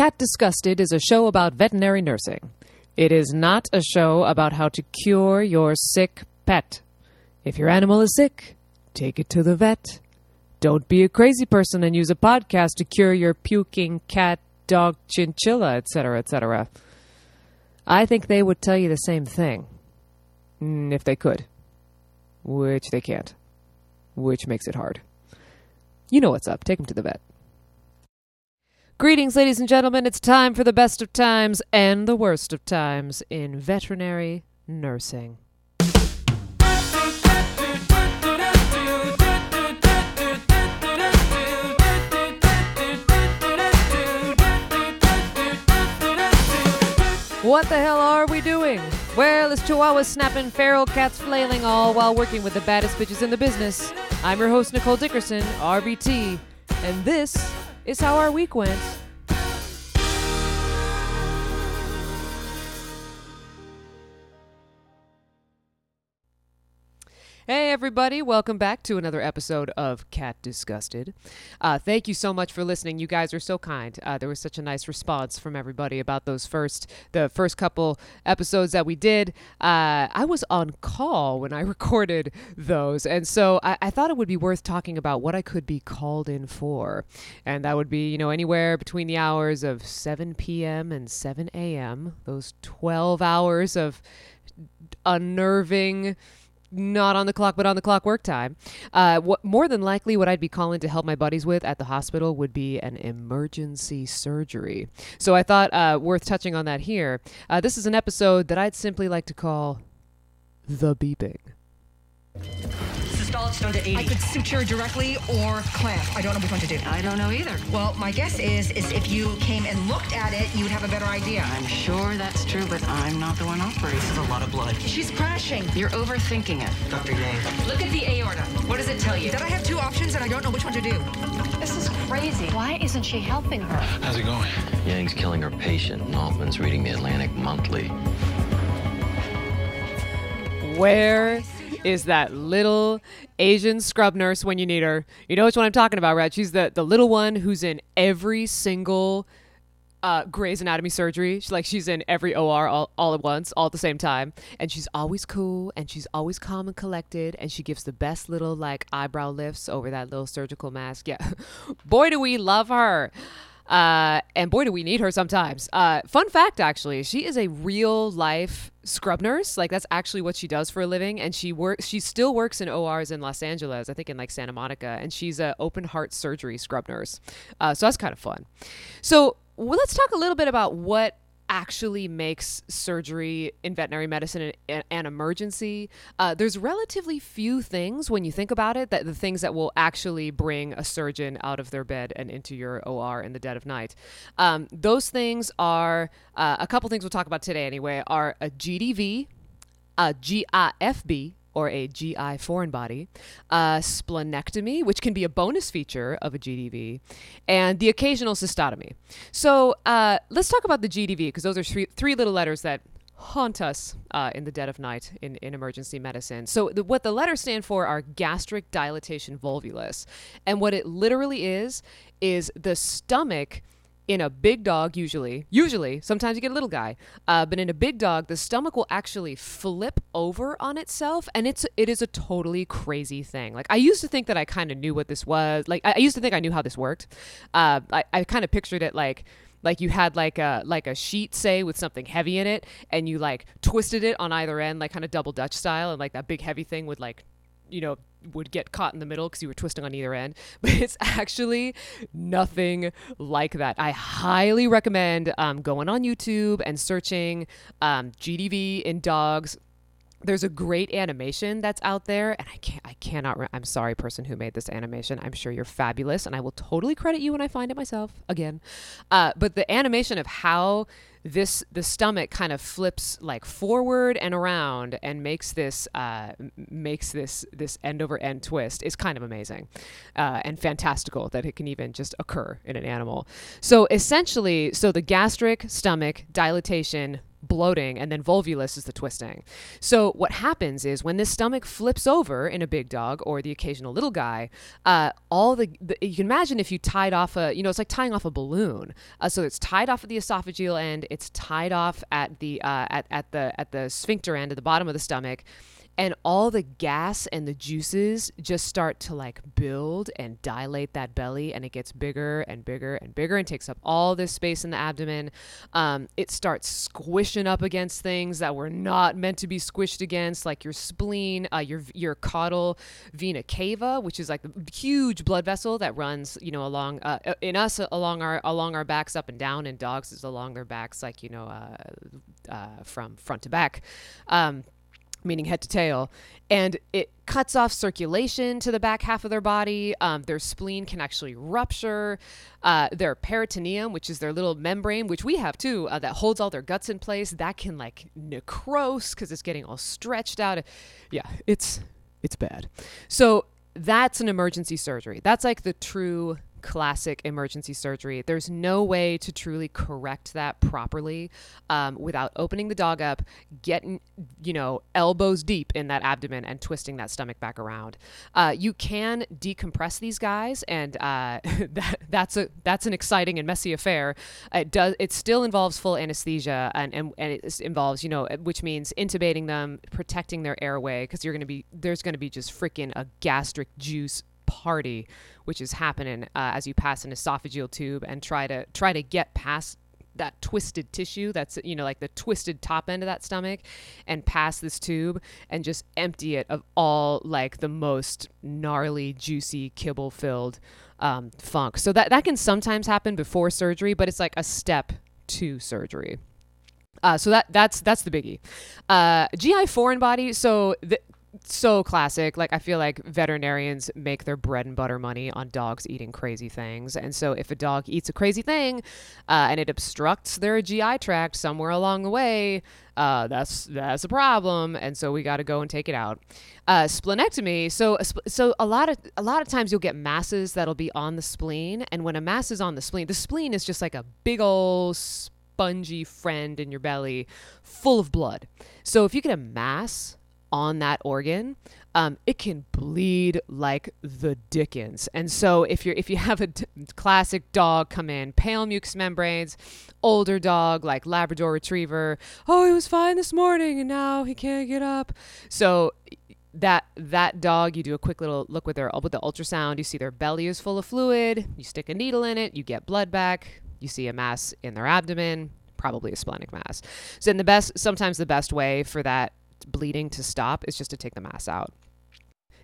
Cat Disgusted is a show about veterinary nursing. It is not a show about how to cure your sick pet. If your animal is sick, take it to the vet. Don't be a crazy person and use a podcast to cure your puking cat, dog, chinchilla, etc., etc. I think they would tell you the same thing. If they could. Which they can't. Which makes it hard. You know what's up. Take them to the vet. Greetings, ladies and gentlemen. It's time for the best of times and the worst of times in veterinary nursing. What the hell are we doing? Well, it's Chihuahuas snapping, feral cats flailing, all while working with the baddest bitches in the business. I'm your host, Nicole Dickerson, RBT, and this is how our week went. Hey, everybody. Welcome back to another episode of Cat Disgusted. Thank you so much for listening. You guys are so kind. There was such a nice response from everybody about those the first couple episodes that we did. I was on call when I recorded those. And so I thought it would be worth talking about what I could be called in for. And that would be, anywhere between the hours of 7 p.m. and 7 a.m. Those 12 hours of unnerving, not on the clock, but on the clock work time. More than likely, what I'd be calling to help my buddies with at the hospital would be an emergency surgery. So I thought worth touching on that here. This is an episode that I'd simply like to call The Beeping. Systolic down to 80. I could suture directly or clamp. I don't know which one to do. I don't know either. Well, my guess is if you came and looked at it, you would have a better idea. I'm sure that's true, but I'm not the one operating. This is a lot of blood. She's crashing. You're overthinking it. Dr. Yang. Look at the aorta. What does it tell you? That I have two options and I don't know which one to do. This is crazy. Why isn't she helping her? How's it going? Yang's killing her patient. Altman's reading the Atlantic Monthly. Where is that little Asian scrub nurse when you need her? You know which one I'm talking about, right? She's the little one who's in every single Grey's Anatomy surgery. She's in every OR all at once, all at the same time. And she's always cool and she's always calm and collected. And she gives the best little eyebrow lifts over that little surgical mask. Yeah, boy, do we love her. And boy, do we need her sometimes. Fun fact, actually, she is a real life scrub nurse. That's actually what she does for a living. And she still works in ORs in Los Angeles, I think in Santa Monica. And she's an open heart surgery scrub nurse. So that's kind of fun. So let's talk a little bit about what actually makes surgery in veterinary medicine an emergency. There's relatively few things when you think about it, that the things that will actually bring a surgeon out of their bed and into your OR in the dead of night. Those things are, a couple things we'll talk about today anyway, are a GDV, a GIFB, or a GI foreign body, splenectomy, which can be a bonus feature of a GDV, and the occasional cystotomy. So let's talk about the GDV, because those are three little letters that haunt us in the dead of night in emergency medicine. So what the letters stand for are gastric dilatation volvulus. And what it literally is the stomach in a big dog, usually, sometimes you get a little guy, but in a big dog, the stomach will actually flip over on itself, and it is a totally crazy thing. I used to think that I kind of knew what this was. I used to think I knew how this worked. I kind of pictured it like you had like a sheet, say, with something heavy in it, and you twisted it on either end, kind of double Dutch style, and that big heavy thing would would get caught in the middle because you were twisting on either end. But it's actually nothing like that. I highly recommend going on YouTube and searching GDV in dogs. There's a great animation that's out there, and I'm sorry, person who made this animation. I'm sure you're fabulous, and I will totally credit you when I find it myself again. But the animation of how the stomach kind of flips forward and around and makes this end over end twist is kind of amazing and fantastical that it can even just occur in an animal. So the gastric stomach dilatation bloating, and then volvulus is the twisting. So what happens is when this stomach flips over in a big dog or the occasional little guy, all the you can imagine if you tied off a, you know, it's like tying off a balloon. So it's tied off at the esophageal end, it's tied off at the at the sphincter end at the bottom of the stomach. And all the gas and the juices just start to like build and dilate that belly, and it gets bigger and bigger and bigger and takes up all this space in the abdomen. It starts squishing up against things that were not meant to be squished against, like your spleen, your caudal vena cava, which is like the huge blood vessel that runs, you know, along in us along our backs up and down. In dogs, it's along their backs, like, you know, from front to back. Meaning head to tail, and it cuts off circulation to the back half of their body. Their spleen can actually rupture. Their peritoneum, which is their little membrane, which we have too, that holds all their guts in place, that can like necrose because it's getting all stretched out. Yeah, it's bad. So that's an emergency surgery. That's like the true classic emergency surgery. There's no way to truly correct that properly without opening the dog up, getting, you know, elbows deep in that abdomen and twisting that stomach back around. You can decompress these guys, and that's an exciting and messy affair. It still involves full anesthesia, and it involves, you know, which means intubating them, protecting their airway, because there's going to be just freaking a gastric juice party, which is happening as you pass an esophageal tube and try to get past that twisted tissue that's, you know, like the twisted top end of that stomach, and pass this tube and just empty it of all like the most gnarly, juicy, kibble filled funk. So that can sometimes happen before surgery, but it's like a step to surgery. So that's the biggie. GI foreign body. So classic. Like, I feel like veterinarians make their bread and butter money on dogs eating crazy things. And so if a dog eats a crazy thing and it obstructs their GI tract somewhere along the way, that's a problem. And so we got to go and take it out. Splenectomy. So a lot of times you'll get masses that'll be on the spleen. And when a mass is on the spleen is just like a big old spongy friend in your belly full of blood. So if you get a mass on that organ, it can bleed like the dickens. And so if you have a classic dog come in, pale mucous membranes, older dog like Labrador Retriever, oh, he was fine this morning and now he can't get up. So that dog, you do a quick little look with the ultrasound, you see their belly is full of fluid, you stick a needle in it, you get blood back, you see a mass in their abdomen, probably a splenic mass. So sometimes the best way for that bleeding to stop is just to take the mass out.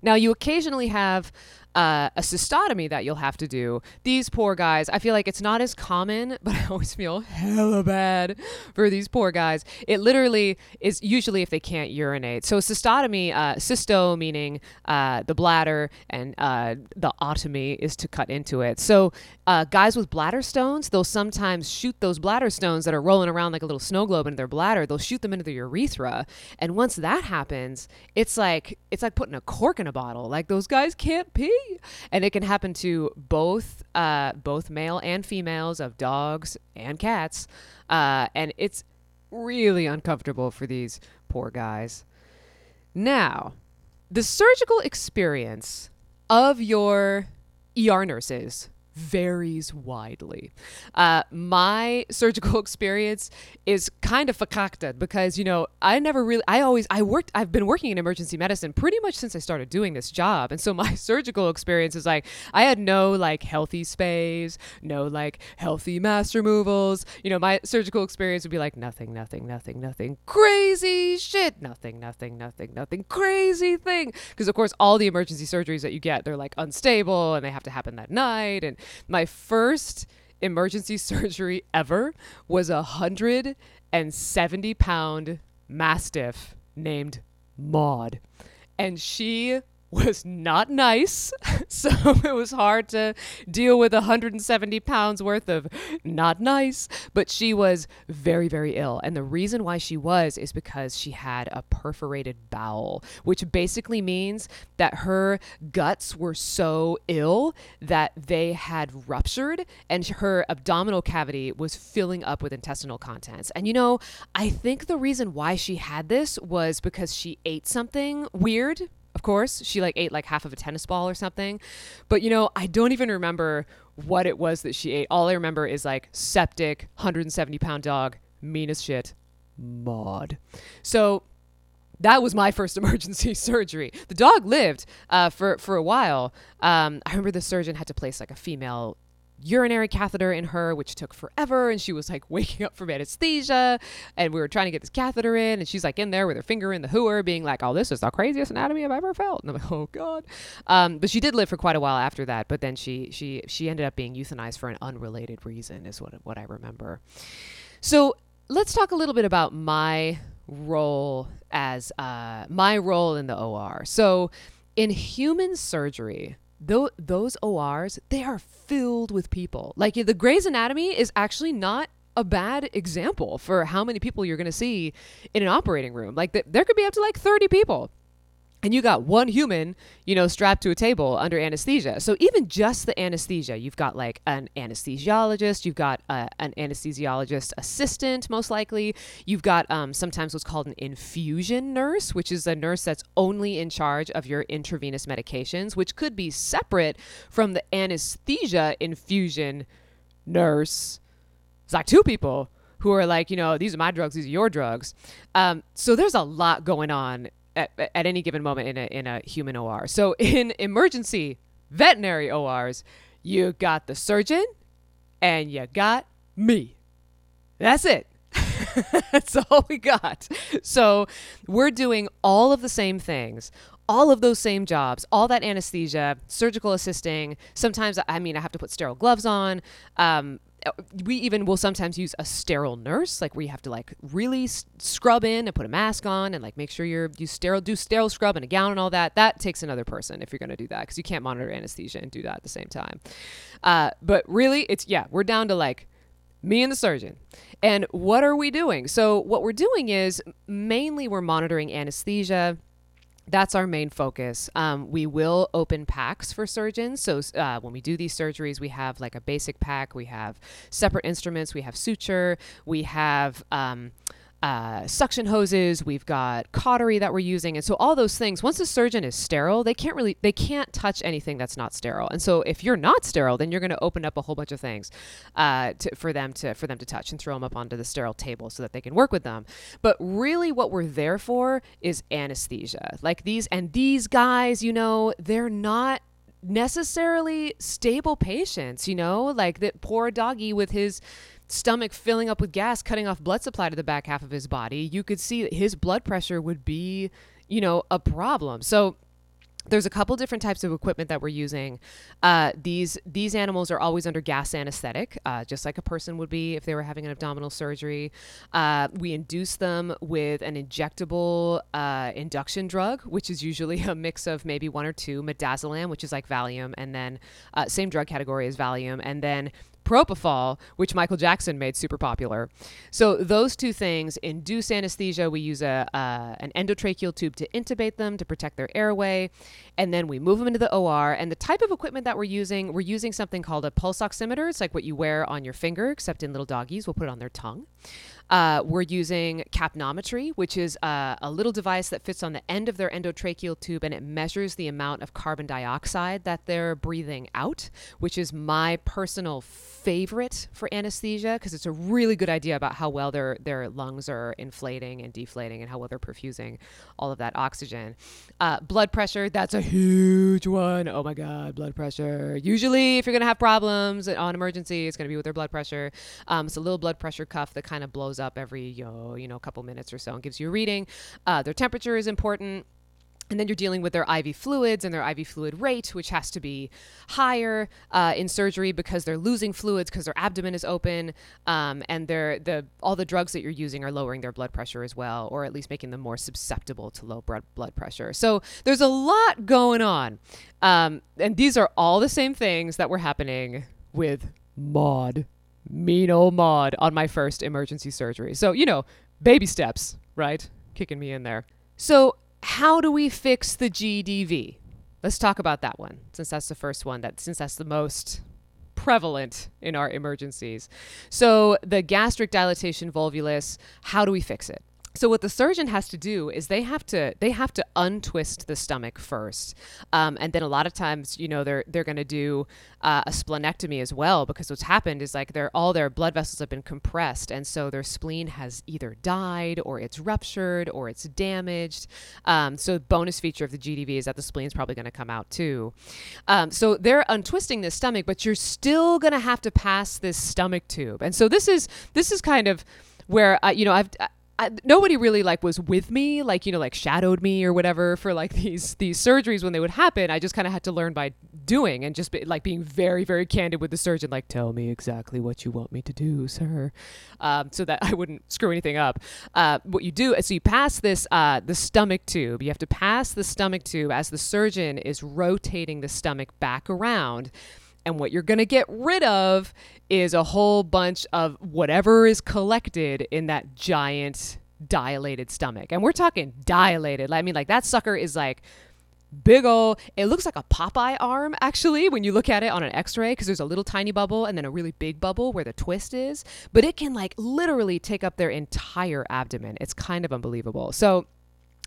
Now, you occasionally have a cystotomy that you'll have to do. These poor guys, I feel like it's not as common, but I always feel hella bad for these poor guys. It literally is usually if they can't urinate. So cystotomy, cysto meaning the bladder, and the otomy is to cut into it. So guys with bladder stones, they'll sometimes shoot those bladder stones that are rolling around like a little snow globe into their bladder. They'll shoot them into the urethra. And once that happens, it's like putting a cork in a bottle. Like, those guys can't pee. And it can happen to both male and females of dogs and cats. And it's really uncomfortable for these poor guys. Now, the surgical experience of your ER nurses varies widely. My surgical experience is kind of fakakta because, you know, I've been working in emergency medicine pretty much since I started doing this job. And so my surgical experience is like, I had no like healthy spays, no like healthy mass removals. You know, my surgical experience would be like nothing, crazy shit, nothing, crazy thing. Because of course, all the emergency surgeries that you get, they're like unstable and they have to happen that night. And my first emergency surgery ever was a 170-pound mastiff named Maud. And she was not nice, so it was hard to deal with 170 pounds worth of not nice, but she was very, very ill. And the reason why she was is because she had a perforated bowel, which basically means that her guts were so ill that they had ruptured and her abdominal cavity was filling up with intestinal contents. And, you know, I think the reason why she had this was because she ate something weird. Of course, she ate half of a tennis ball or something. But, you know, I don't even remember what it was that she ate. All I remember is septic, 170-pound dog, mean as shit, Maud. So that was my first emergency surgery. The dog lived for a while. I remember the surgeon had to place a female urinary catheter in her, which took forever, and she was waking up from anesthesia, and we were trying to get this catheter in, and she's in there with her finger in the hooer being oh, this is the craziest anatomy I've ever felt. And I'm oh god. But she did live for quite a while after that, but then she ended up being euthanized for an unrelated reason is what I remember. So let's talk a little bit about my role as in the OR. So in human surgery, those ORs, they are filled with people. The Grey's Anatomy is actually not a bad example for how many people you're going to see in an operating room. There could be up to 30 people. And you got one human, strapped to a table under anesthesia. So even just the anesthesia, you've got an anesthesiologist, you've got an anesthesiologist assistant, most likely. You've got sometimes what's called an infusion nurse, which is a nurse that's only in charge of your intravenous medications, which could be separate from the anesthesia infusion nurse. It's two people who are these are my drugs, these are your drugs. So there's a lot going on at any given moment in a human OR. So in emergency veterinary ORs, you got the surgeon and you got me. That's it. That's all we got. So we're doing all of the same things, all of those same jobs, all that anesthesia, surgical assisting. Sometimes, I have to put sterile gloves on. We even will sometimes use a sterile nurse, where you have to really scrub in and put a mask on and make sure you do sterile scrub and a gown and all that. That takes another person if you're going to do that, because you can't monitor anesthesia and do that at the same time. But really, we're down to me and the surgeon. And what are we doing? So what we're doing is mainly we're monitoring anesthesia. That's our main focus. We will open packs for surgeons. So when we do these surgeries, we have a basic pack. We have separate instruments. We have suture. We have suction hoses. We've got cautery that we're using. And so all those things, once the surgeon is sterile, they can't touch anything that's not sterile. And so if you're not sterile, then you're going to open up a whole bunch of things for them to touch and throw them up onto the sterile table so that they can work with them. But really what we're there for is anesthesia. These guys, they're not necessarily stable patients, that poor doggy with his stomach filling up with gas, cutting off blood supply to the back half of his body, you could see that his blood pressure would be, a problem. So there's a couple different types of equipment that we're using. These animals are always under gas anesthetic, just like a person would be if they were having an abdominal surgery. We induce them with an injectable induction drug, which is usually a mix of maybe one or two, midazolam, which is like Valium, and then same drug category as Valium, and then propofol, which Michael Jackson made super popular. So those two things induce anesthesia. We use an endotracheal tube to intubate them to protect their airway, and then we move them into the OR. And the type of equipment that we're using something called a pulse oximeter. It's like what you wear on your finger, except in little doggies, we'll put it on their tongue. We're using capnometry, which is a little device that fits on the end of their endotracheal tube, and it measures the amount of carbon dioxide that they're breathing out, which is my personal favorite for anesthesia, because it's a really good idea about how well their lungs are inflating and deflating and how well they're perfusing all of that oxygen. Blood pressure, that's a huge one. Oh my God, blood pressure. Usually if you're going to have problems on emergency, it's going to be with their blood pressure. It's a little blood pressure cuff that kind of blows up every couple minutes or so and gives you a reading. Their temperature is important. And then you're dealing with their IV fluids and their IV fluid rate, which has to be higher in surgery because they're losing fluids because their abdomen is open, and all the drugs that you're using are lowering their blood pressure as well, or at least making them more susceptible to low blood pressure. So there's a lot going on, and these are all the same things that were happening with Maud, mean old Maud, on my first emergency surgery. So baby steps, right? Kicking me in there. So how do we fix the GDV? Let's talk about that one, since that's the first one, since that's the most prevalent in our emergencies. So the gastric dilatation volvulus, how do we fix it? So what the surgeon has to do is they have to untwist the stomach first, and then a lot of times they're going to do a splenectomy as well, because what's happened is all their blood vessels have been compressed, and so their spleen has either died or it's ruptured or it's damaged. So bonus feature of the GDV is that the spleen's probably going to come out too. So they're untwisting this stomach, but you're still going to have to pass this stomach tube, and so this is kind of where nobody really was with me, shadowed me or whatever for these surgeries when they would happen. I just kind of had to learn by doing and just being very, very candid with the surgeon. Tell me exactly what you want me to do, sir, so that I wouldn't screw anything up. What you do is you pass this the stomach tube. You have to pass the stomach tube as the surgeon is rotating the stomach back around. And what you're going to get rid of is a whole bunch of whatever is collected in that giant dilated stomach. And we're talking dilated. I mean, that sucker is big ol'. It looks like a Popeye arm, actually, when you look at it on an x-ray, because there's a little tiny bubble and then a really big bubble where the twist is. But it can literally take up their entire abdomen. It's kind of unbelievable. So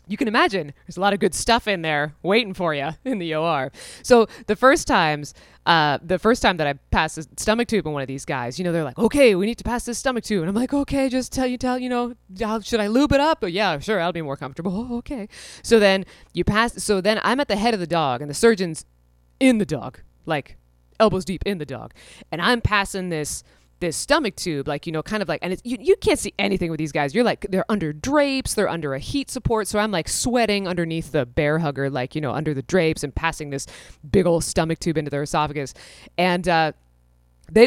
you can imagine there's a lot of good stuff in there waiting for you in the OR. So the first time that I passed a stomach tube in one of these guys, they're like, okay, we need to pass this stomach tube. And I'm like, okay, just should I lube it up? But yeah, sure, I'll be more comfortable. Oh, okay. So then I'm at the head of the dog and the surgeon's in the dog, elbows deep in the dog. And I'm passing this stomach tube, and it's, you can't see anything with these guys. You're they're under drapes, they're under a heat support. So I'm sweating underneath the bear hugger, under the drapes, and passing this big old stomach tube into their esophagus. And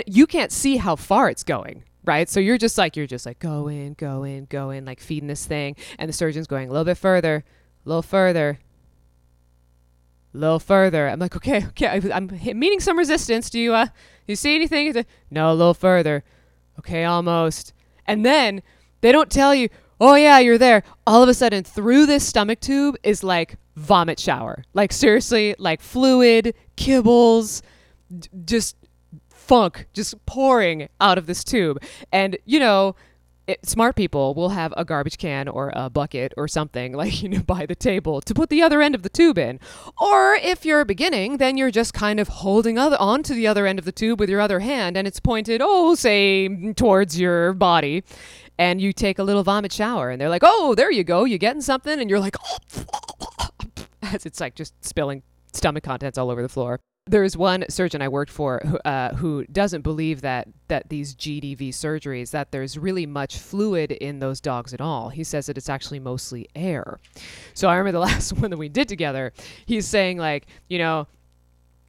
you can't see how far it's going, right? So you're just go in, feeding this thing. And the surgeon's going a little bit further, a little further, little further. I'm like, okay. I'm meeting some resistance. Do you see anything? No, a little further. Okay, almost. And then they don't tell you, oh yeah, you're there. All of a sudden through this stomach tube is vomit shower. Seriously, fluid, kibbles, just funk, just pouring out of this tube. And smart people will have a garbage can or a bucket or something by the table to put the other end of the tube in. Or if you're beginning, then you're just kind of holding on to the other end of the tube with your other hand, and it's pointed, say, towards your body. And you take a little vomit shower, and they're like, oh, there you go. You're getting something. And you're like, as it's just spilling stomach contents all over the floor. There is one surgeon I worked for who doesn't believe that these GDV surgeries, that there's really much fluid in those dogs at all. He says that it's actually mostly air. So I remember the last one that we did together. He's saying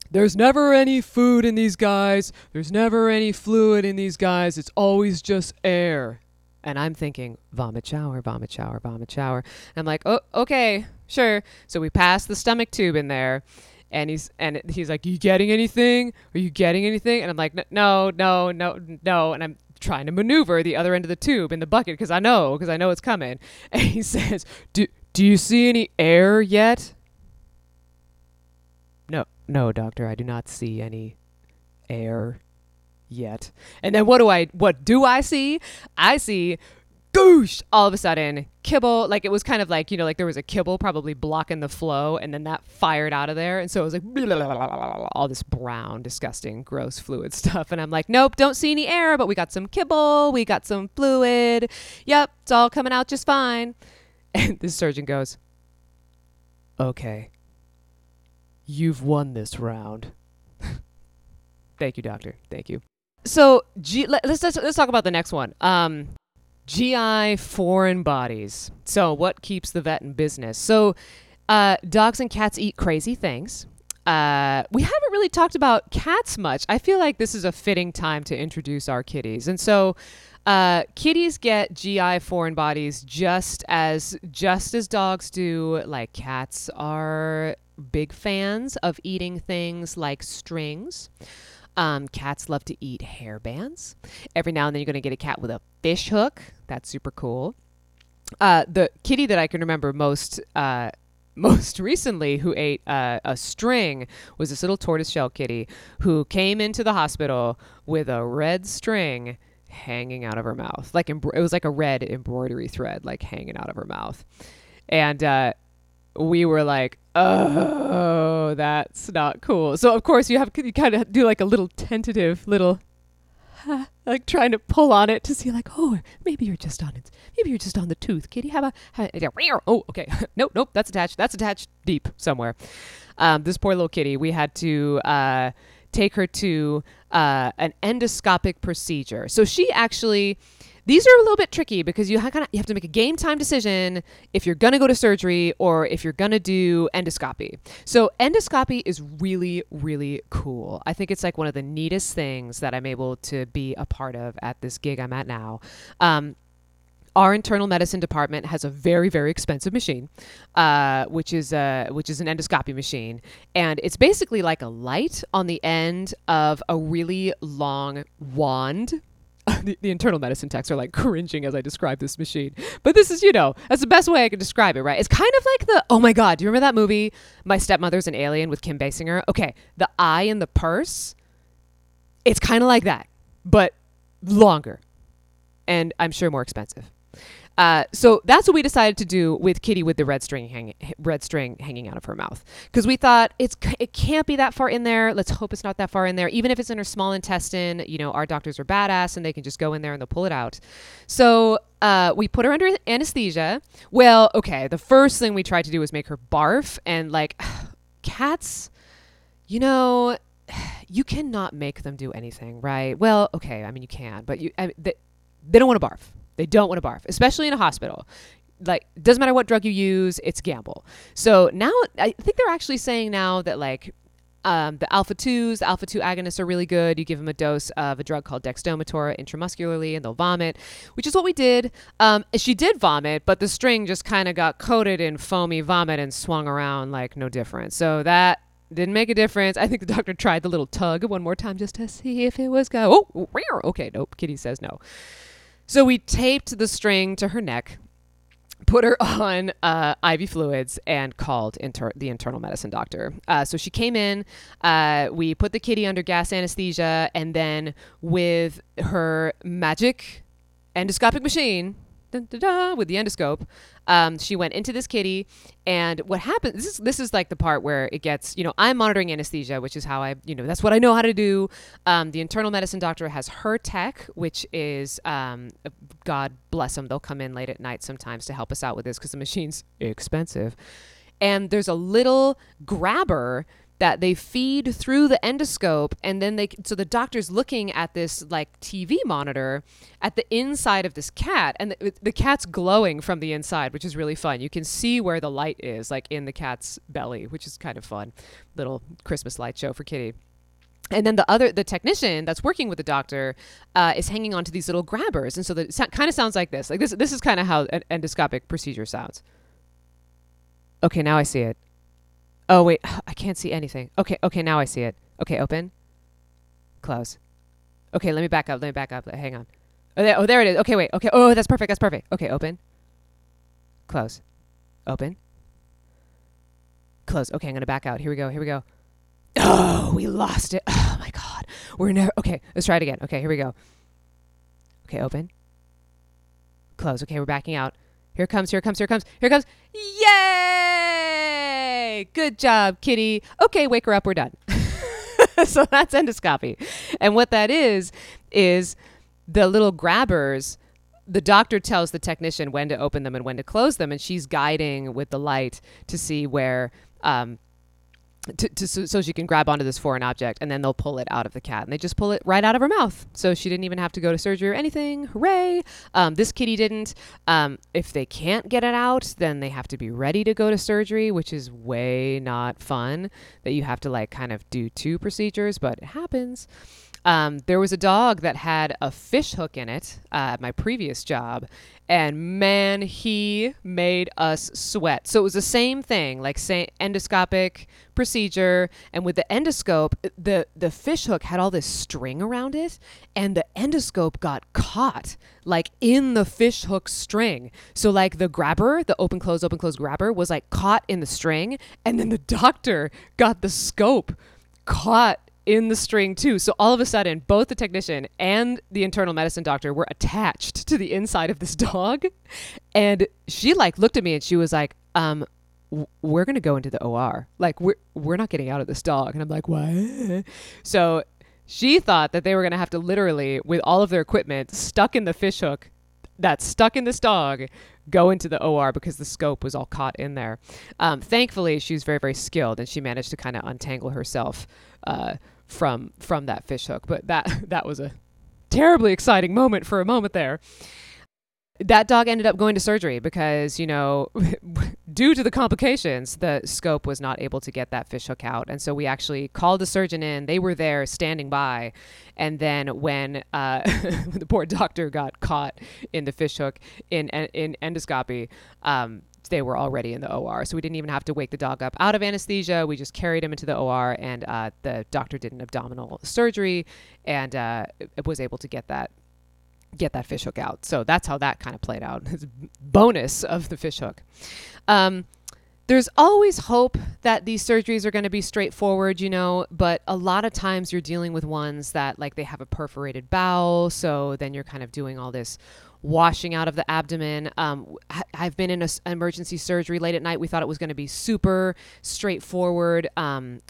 there's never any food in these guys. There's never any fluid in these guys. It's always just air. And I'm thinking, vomit shower, vomit shower, vomit shower. And I'm like, oh, okay, sure. So we pass the stomach tube in there. And he's like, you getting anything? Are you getting anything? And I'm like, no. And I'm trying to maneuver the other end of the tube in the bucket because I know it's coming. And he says, do you see any air yet? No, doctor, I do not see any air yet. And then what do I see? I see goosh, all of a sudden, kibble. It was kind of there was a kibble probably blocking the flow, and then that fired out of there. And so it was blah, blah, blah, blah, blah, all this brown, disgusting, gross fluid stuff. And I'm like, nope, don't see any air, but we got some kibble. We got some fluid. Yep, it's all coming out just fine. And the surgeon goes, okay, you've won this round. Thank you, doctor. Thank you. So let's talk about the next one. GI foreign bodies. So what keeps the vet in business? So Dogs and cats eat crazy things. We haven't really talked about cats much. I feel like this is a fitting time to introduce our kitties. And so kitties get GI foreign bodies just as dogs do. Like, cats are big fans of eating things like strings. Cats love to eat hair bands. Every now and then you're going to get a cat with a fish hook. That's super cool. The kitty that I can remember most recently who ate a string was this little tortoiseshell kitty who came into the hospital with a red string hanging out of her mouth. Like, it was like a red embroidery thread, like hanging out of her mouth. And we were like, oh, that's not cool. So of course you kind of do like a little tentative little, like trying to pull on it to see like, oh, maybe you're just on it. Maybe you're just on the tooth, kitty. Oh, okay. Nope. That's attached deep somewhere. This poor little kitty, we had to take her to an endoscopic procedure. So she actually, these are a little bit tricky because you have to make a game time decision if you're going to go to surgery or if you're going to do endoscopy. So endoscopy is really, really cool. I think it's like one of the neatest things that I'm able to be a part of at this gig I'm at now. Our internal medicine department has a very, very expensive machine, which is an endoscopy machine. And it's basically like a light on the end of a really long wand. The internal medicine techs are like cringing as I describe this machine. But this is, that's the best way I can describe it, right? It's kind of like oh my God, do you remember that movie, My Stepmother's an Alien with Kim Basinger? Okay, the eye in the purse, it's kind of like that, but longer. And I'm sure more expensive. So that's what we decided to do with Kitty with the red string hanging out of her mouth. Because we thought it can't be that far in there. Let's hope it's not that far in there. Even if it's in her small intestine, our doctors are badass and they can just go in there and they'll pull it out. So we put her under anesthesia. Well, okay, the first thing we tried to do was make her barf. And like, cats, you cannot make them do anything, right? Well, okay, I mean, you can, but they don't want to barf. They don't want to barf, especially in a hospital. Like, doesn't matter what drug you use, it's a gamble. So now I think they're actually saying now that like the alpha 2 agonists are really good. You give them a dose of a drug called dexmedetomidine intramuscularly and they'll vomit, which is what we did. She did vomit, but the string just kind of got coated in foamy vomit and swung around like no difference. So that didn't make a difference. I think the doctor tried the little tug one more time just to see if it was go. Oh, okay, nope, kitty says no. So we taped the string to her neck, put her on IV fluids, and called the internal medicine doctor. So she came in. We put the kitty under gas anesthesia, and then with her magic endoscopic machine, with the endoscope, she went into this kitty. And what happened, this is like the part where it gets, I'm monitoring anesthesia, which is how I, that's what I know how to do. The internal medicine doctor has her tech, which is, God bless them. They'll come in late at night sometimes to help us out with this because the machine's expensive. And there's a little grabber that they feed through the endoscope, and then so the doctor's looking at this like TV monitor at the inside of this cat, and the cat's glowing from the inside, which is really fun. You can see where the light is, like in the cat's belly, which is kind of fun. Little Christmas light show for kitty. And then the technician that's working with the doctor is hanging onto these little grabbers, and so it kind of sounds like this. Like this is kind of how an endoscopic procedure sounds. Okay, now I see it. Oh, wait, I can't see anything. Okay, now I see it. Okay, open. Close. Okay, let me back up. Hang on. Oh, there it is. Okay, wait. Okay, oh, that's perfect. Okay, open. Close. Open. Close. Okay, I'm going to back out. Here we go. Oh, we lost it. Oh, my God. Okay, let's try it again. Okay, here we go. Okay, open. Close. Okay, we're backing out. Here it comes. Yay! Good job, kitty. Okay, wake her up. We're done. So that's endoscopy. And what that is the little grabbers, the doctor tells the technician when to open them and when to close them. And she's guiding with the light to see where so she can grab onto this foreign object, and then they'll pull it out of the cat, and they just pull it right out of her mouth. So she didn't even have to go to surgery or anything. Hooray. This kitty didn't. If they can't get it out, then they have to be ready to go to surgery, which is way not fun, that you have to like kind of do two procedures, but it happens. There was a dog that had a fish hook in it at my previous job, and man, he made us sweat. So it was the same thing, like endoscopic procedure, and with the endoscope, the fish hook had all this string around it, and the endoscope got caught like in the fish hook string. So like the grabber, the open close grabber was like caught in the string, and then the doctor got the scope caught in the string too. So all of a sudden, both the technician and the internal medicine doctor were attached to the inside of this dog. And she like looked at me and she was like, we're going to go into the OR. Like we're not getting out of this dog. And I'm like, what? So she thought that they were going to have to literally, with all of their equipment stuck in the fish hook that's stuck in this dog, go into the OR because the scope was all caught in there. Thankfully, she was very, very skilled, and she managed to kind of untangle herself from that fish hook. But that was a terribly exciting moment for a moment there. That dog ended up going to surgery because, you know, due to the complications, the scope was not able to get that fish hook out. And so we actually called the surgeon in. They were there standing by. And then when the poor doctor got caught in the fish hook in endoscopy, they were already in the OR. So we didn't even have to wake the dog up out of anesthesia. We just carried him into the OR, and the doctor did an abdominal surgery and was able to get that fish hook out. So that's how that kind of played out. It's a bonus of the fish hook. There's always hope that these surgeries are going to be straightforward, you know, but a lot of times you're dealing with ones that like they have a perforated bowel. So then you're kind of doing all this washing out of the abdomen. I've been in an emergency surgery late at night. We thought it was going to be super straightforward.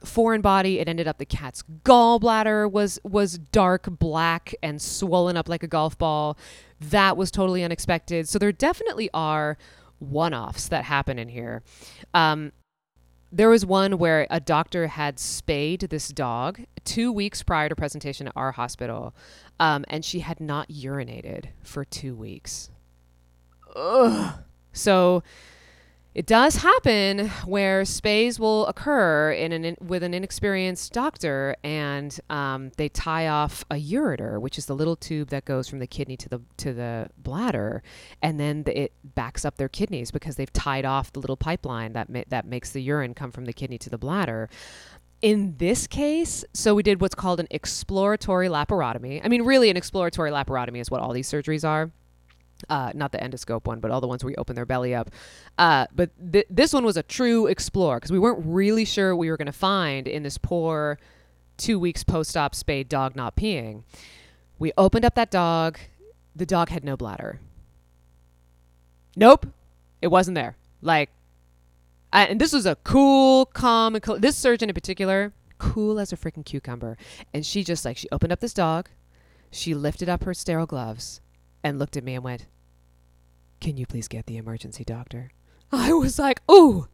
Foreign body. It ended up the cat's gallbladder was dark black and swollen up like a golf ball. That was totally unexpected. So there definitely are one-offs that happen in here. There was one where a doctor had spayed this dog 2 weeks prior to presentation at our hospital, and she had not urinated for 2 weeks. Ugh. So it does happen where spays will occur with an inexperienced doctor, and they tie off a ureter, which is the little tube that goes from the kidney to the bladder, and then it backs up their kidneys because they've tied off the little pipeline that makes the urine come from the kidney to the bladder. In this case, so we did what's called an exploratory laparotomy. I mean, really, an exploratory laparotomy is what all these surgeries are. Not the endoscope one, but all the ones where you open their belly up. But this one was a true explore because we weren't really sure what we were going to find in this poor 2 weeks post-op spayed dog not peeing. We opened up that dog. The dog had no bladder. Nope. It wasn't there. Like, and this was a cool, calm, and this surgeon in particular, cool as a freaking cucumber. And she just like, she opened up this dog. She lifted up her sterile gloves and looked at me and went, "Can you please get the emergency doctor?" I was like, ooh,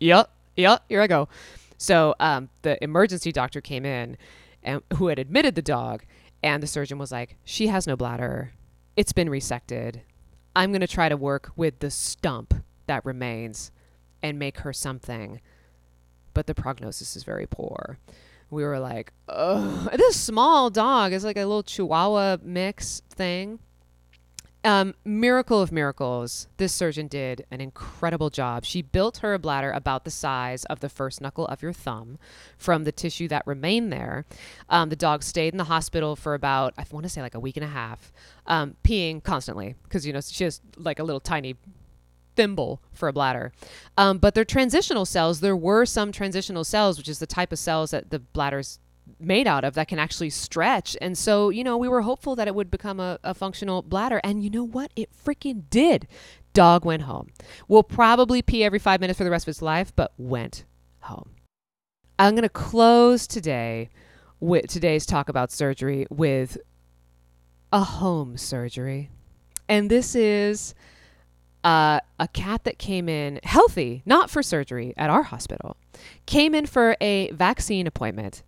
yeah, here I go. So the emergency doctor came in and who had admitted the dog, and the surgeon was like, "She has no bladder. It's been resected. I'm going to try to work with the stump that remains and make her something. But the prognosis is very poor." We were like, "Oh, this small dog is like a little Chihuahua mix thing." Miracle of miracles, this surgeon did an incredible job. She built her a bladder about the size of the first knuckle of your thumb from the tissue that remained there. The dog stayed in the hospital for about, I want to say like a week and a half, peeing constantly because, you know, she has like a little tiny thimble for a bladder. But they're transitional cells. There were some transitional cells, which is the type of cells that the bladder's made out of that can actually stretch. And so, you know, we were hopeful that it would become a functional bladder. And you know what? It freaking did. Dog went home. Will probably pee every 5 minutes for the rest of its life, but went home. I'm going to close today with today's talk about surgery with a home surgery. And this is a cat that came in healthy, not for surgery, at our hospital, came in for a vaccine appointment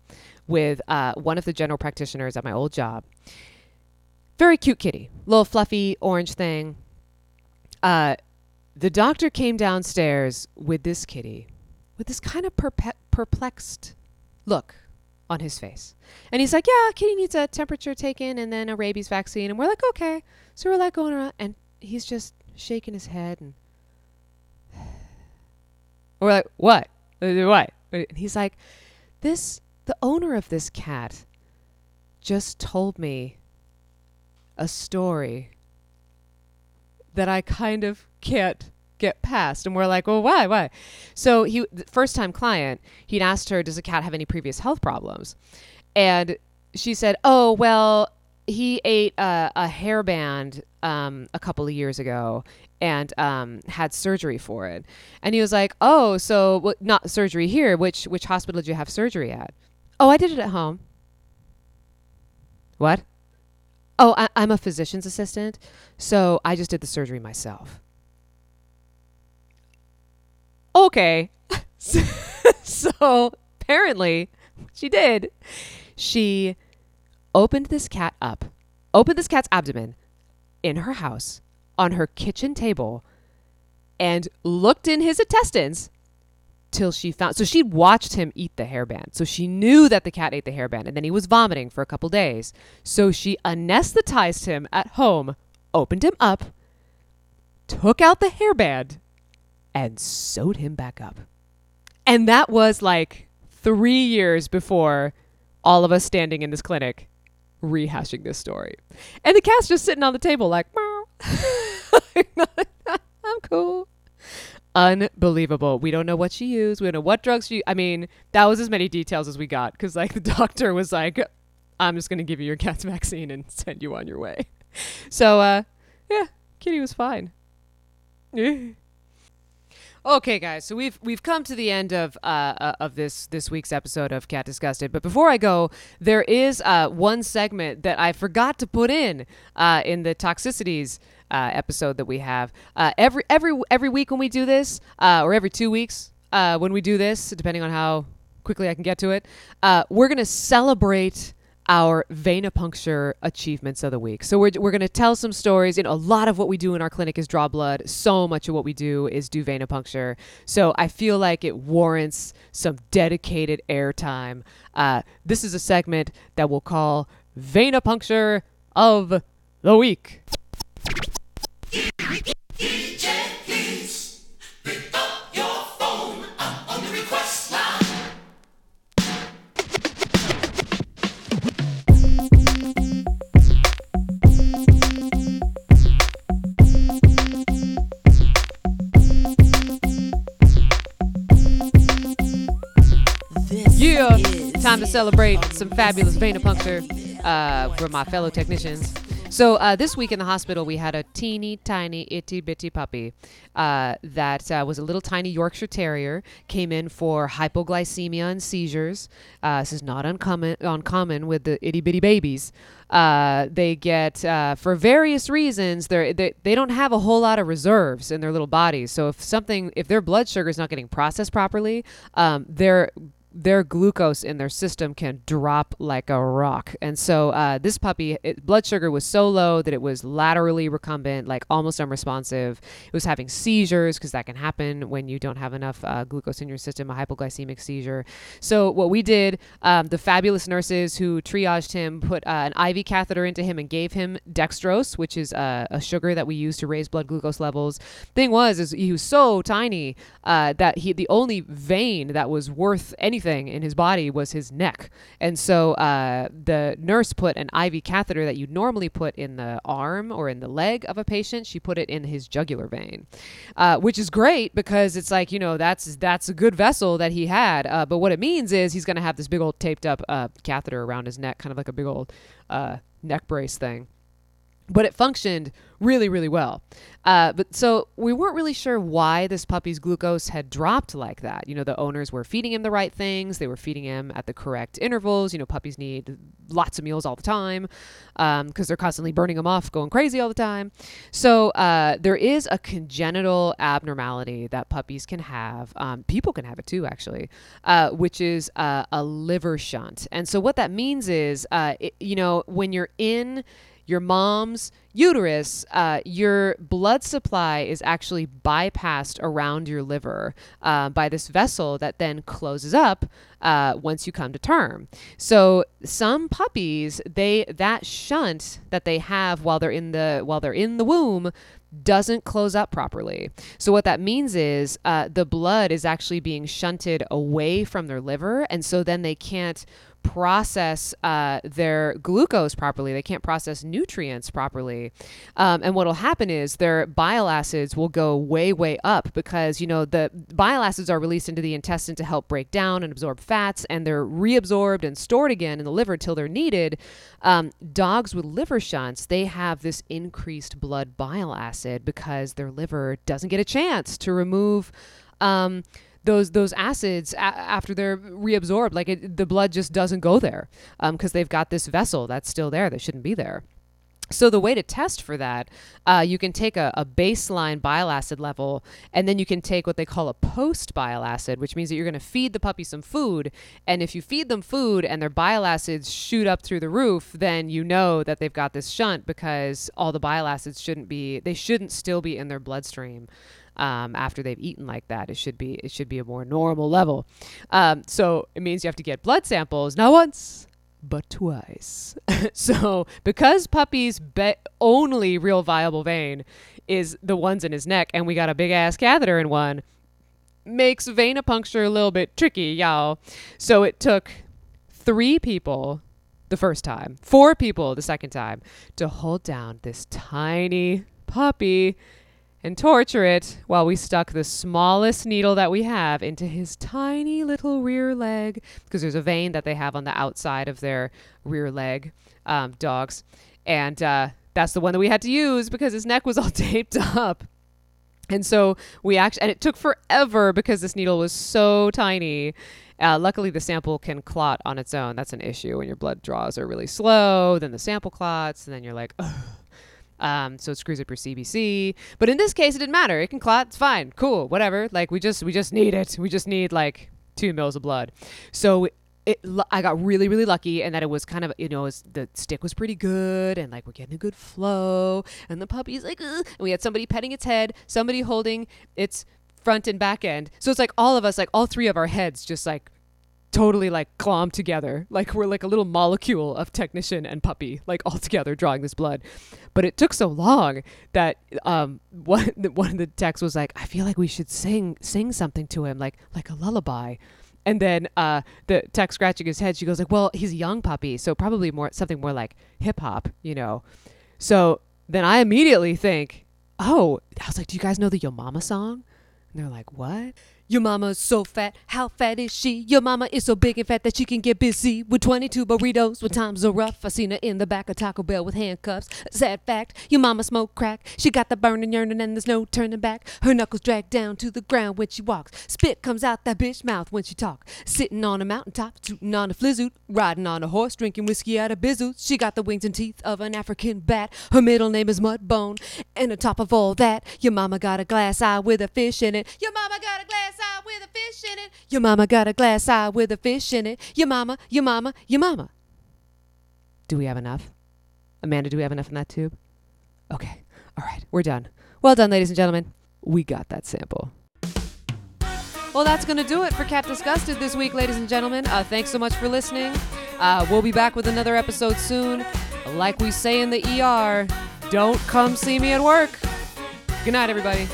with one of the general practitioners at my old job. Very cute kitty, little fluffy orange thing. The doctor came downstairs with this kitty with this kind of perplexed look on his face. And he's like, yeah, kitty needs a temperature taken and then a rabies vaccine. And we're like, okay. So we're like going around and he's just shaking his head. And we're like, what? What? And he's like, the owner of this cat just told me a story that I kind of can't get past. And we're like, well, why? So the first time client, he'd asked her, does the cat have any previous health problems? And she said, oh, well, he ate a hairband a couple of years ago and had surgery for it. And he was like, oh, so not surgery here. Which hospital did you have surgery at? Oh, I did it at home. What? Oh, I'm a physician's assistant, so I just did the surgery myself. Okay. So apparently she did. She opened this cat up, opened this cat's abdomen in her house on her kitchen table and looked in his intestines till she found. So she watched him eat the hairband. So she knew that the cat ate the hairband and then he was vomiting for a couple days. So she anesthetized him at home, opened him up, took out the hairband, and sewed him back up. And that was like 3 years before all of us standing in this clinic rehashing this story. And the cat's just sitting on the table like, meow. I'm cool. Unbelievable. We don't know what she used. We don't know what drugs I mean, that was as many details as we got. Because like the doctor was like, I'm just going to give you your cat's vaccine and send you on your way. So yeah, kitty was fine. Okay, guys, so we've come to the end of this week's episode of Cat Disgusted. But before I go, there is one segment that I forgot to put in the toxicities episode that we have every week when we do this, or every 2 weeks when we do this, depending on how quickly I can get to it. We're gonna celebrate our venipuncture achievements of the week. So we're going to tell some stories. You know, a lot of what we do in our clinic is draw blood. So much of what we do is do venipuncture. So I feel like it warrants some dedicated airtime. This is a segment that we'll call Venipuncture of the Week. Time to celebrate some fabulous venipuncture from my fellow technicians. So this week in the hospital, we had a teeny tiny itty bitty puppy that was a little tiny Yorkshire Terrier, came in for hypoglycemia and seizures. This is not uncommon with the itty bitty babies. They get, for various reasons, they don't have a whole lot of reserves in their little bodies. So if their blood sugar is not getting processed properly, their glucose in their system can drop like a rock. And so this puppy, blood sugar was so low that it was laterally recumbent, like almost unresponsive. It was having seizures because that can happen when you don't have enough glucose in your system, a hypoglycemic seizure. So what we did, the fabulous nurses who triaged him put an IV catheter into him and gave him dextrose, which is a sugar that we use to raise blood glucose levels. Thing was, is he was so tiny that the only vein that was worth anything in his body was his neck. And so the nurse put an IV catheter that you'd normally put in the arm or in the leg of a patient. She put it in his jugular vein, which is great because it's like, you know, that's a good vessel that he had. But what it means is he's going to have this big old taped up catheter around his neck, kind of like a big old neck brace thing. But it functioned really, really well. But so we weren't really sure why this puppy's glucose had dropped like that. You know, the owners were feeding him the right things. They were feeding him at the correct intervals. You know, puppies need lots of meals all the time because they're constantly burning them off, going crazy all the time. So there is a congenital abnormality that puppies can have. People can have it too, actually, which is a liver shunt. And so what that means is, you know, when you're in your mom's uterus, your blood supply is actually bypassed around your liver by this vessel that then closes up once you come to term. So some puppies, that shunt that they have while they're in the womb doesn't close up properly. So what that means is the blood is actually being shunted away from their liver, and so then they can't process their glucose properly. They can't process nutrients properly. And what will happen is their bile acids will go way, way up because, you know, the bile acids are released into the intestine to help break down and absorb fats, and they're reabsorbed and stored again in the liver till they're needed. Dogs with liver shunts, they have this increased blood bile acid because their liver doesn't get a chance to remove those acids after they're reabsorbed. Like the blood just doesn't go there because they've got this vessel that's still there that shouldn't be there. So the way to test for that, you can take a baseline bile acid level, and then you can take what they call a post bile acid, which means that you're going to feed the puppy some food. And if you feed them food and their bile acids shoot up through the roof, then you know that they've got this shunt because all the bile acids shouldn't still be in their bloodstream. After they've eaten like that, it should be a more normal level. So it means you have to get blood samples, not once, but twice. So because puppy's only real viable vein is the ones in his neck, and we got a big ass catheter in one, makes venipuncture a little bit tricky, y'all. So it took 3 people the first time, 4 people the second time to hold down this tiny puppy and torture it while we stuck the smallest needle that we have into his tiny little rear leg, because there's a vein that they have on the outside of their rear leg, dogs. And that's the one that we had to use because his neck was all taped up. And so and it took forever because this needle was so tiny. Luckily, the sample can clot on its own. That's an issue when your blood draws are really slow, then the sample clots, and then you're like, ugh. So it screws up your CBC, but in this case, it didn't matter. It can clot. It's fine. Cool. Whatever. Like we just need it. We just need like 2 mils of blood. So I got really, really lucky in that it was kind of, you know, the stick was pretty good and like we're getting a good flow and the puppy's like, ugh, and we had somebody petting its head, somebody holding its front and back end. So it's like all of us, like all 3 of our heads just like totally like clomped together, like we're like a little molecule of technician and puppy, like all together drawing this blood. But it took so long that one of the techs was like, I feel like we should sing something to him, like a lullaby. And then the tech scratching his head, she goes like, well, he's a young puppy, so probably something more like hip-hop, you know. So then I immediately think, I was like, do you guys know the Yo Mama song? And they're like, what? Your mama's so fat, how fat is she? Your mama is so big and fat that she can get busy with 22 burritos when times are rough. I seen her in the back of Taco Bell with handcuffs. Sad fact, your mama smoked crack. She got the burning yearning and there's no turning back. Her knuckles drag down to the ground when she walks. Spit comes out that bitch mouth when she talk. Sitting on a mountaintop, tooting on a flizzard, riding on a horse, drinking whiskey out of bizzles. She got the wings and teeth of an African bat. Her middle name is Mudbone. And on top of all that, your mama got a glass eye with a fish in it. Your mama got a glass eye with a fish in it. Your mama got a glass eye with a fish in it. Your mama, your mama, your mama. Do we have enough? Amanda, do we have enough in that tube? Okay. All right. We're done. Well done, ladies and gentlemen. We got that sample. Well, that's going to do it for Cat Disgusted this week, ladies and gentlemen. Thanks so much for listening. We'll be back with another episode soon. Like we say in the ER, don't come see me at work. Good night, everybody.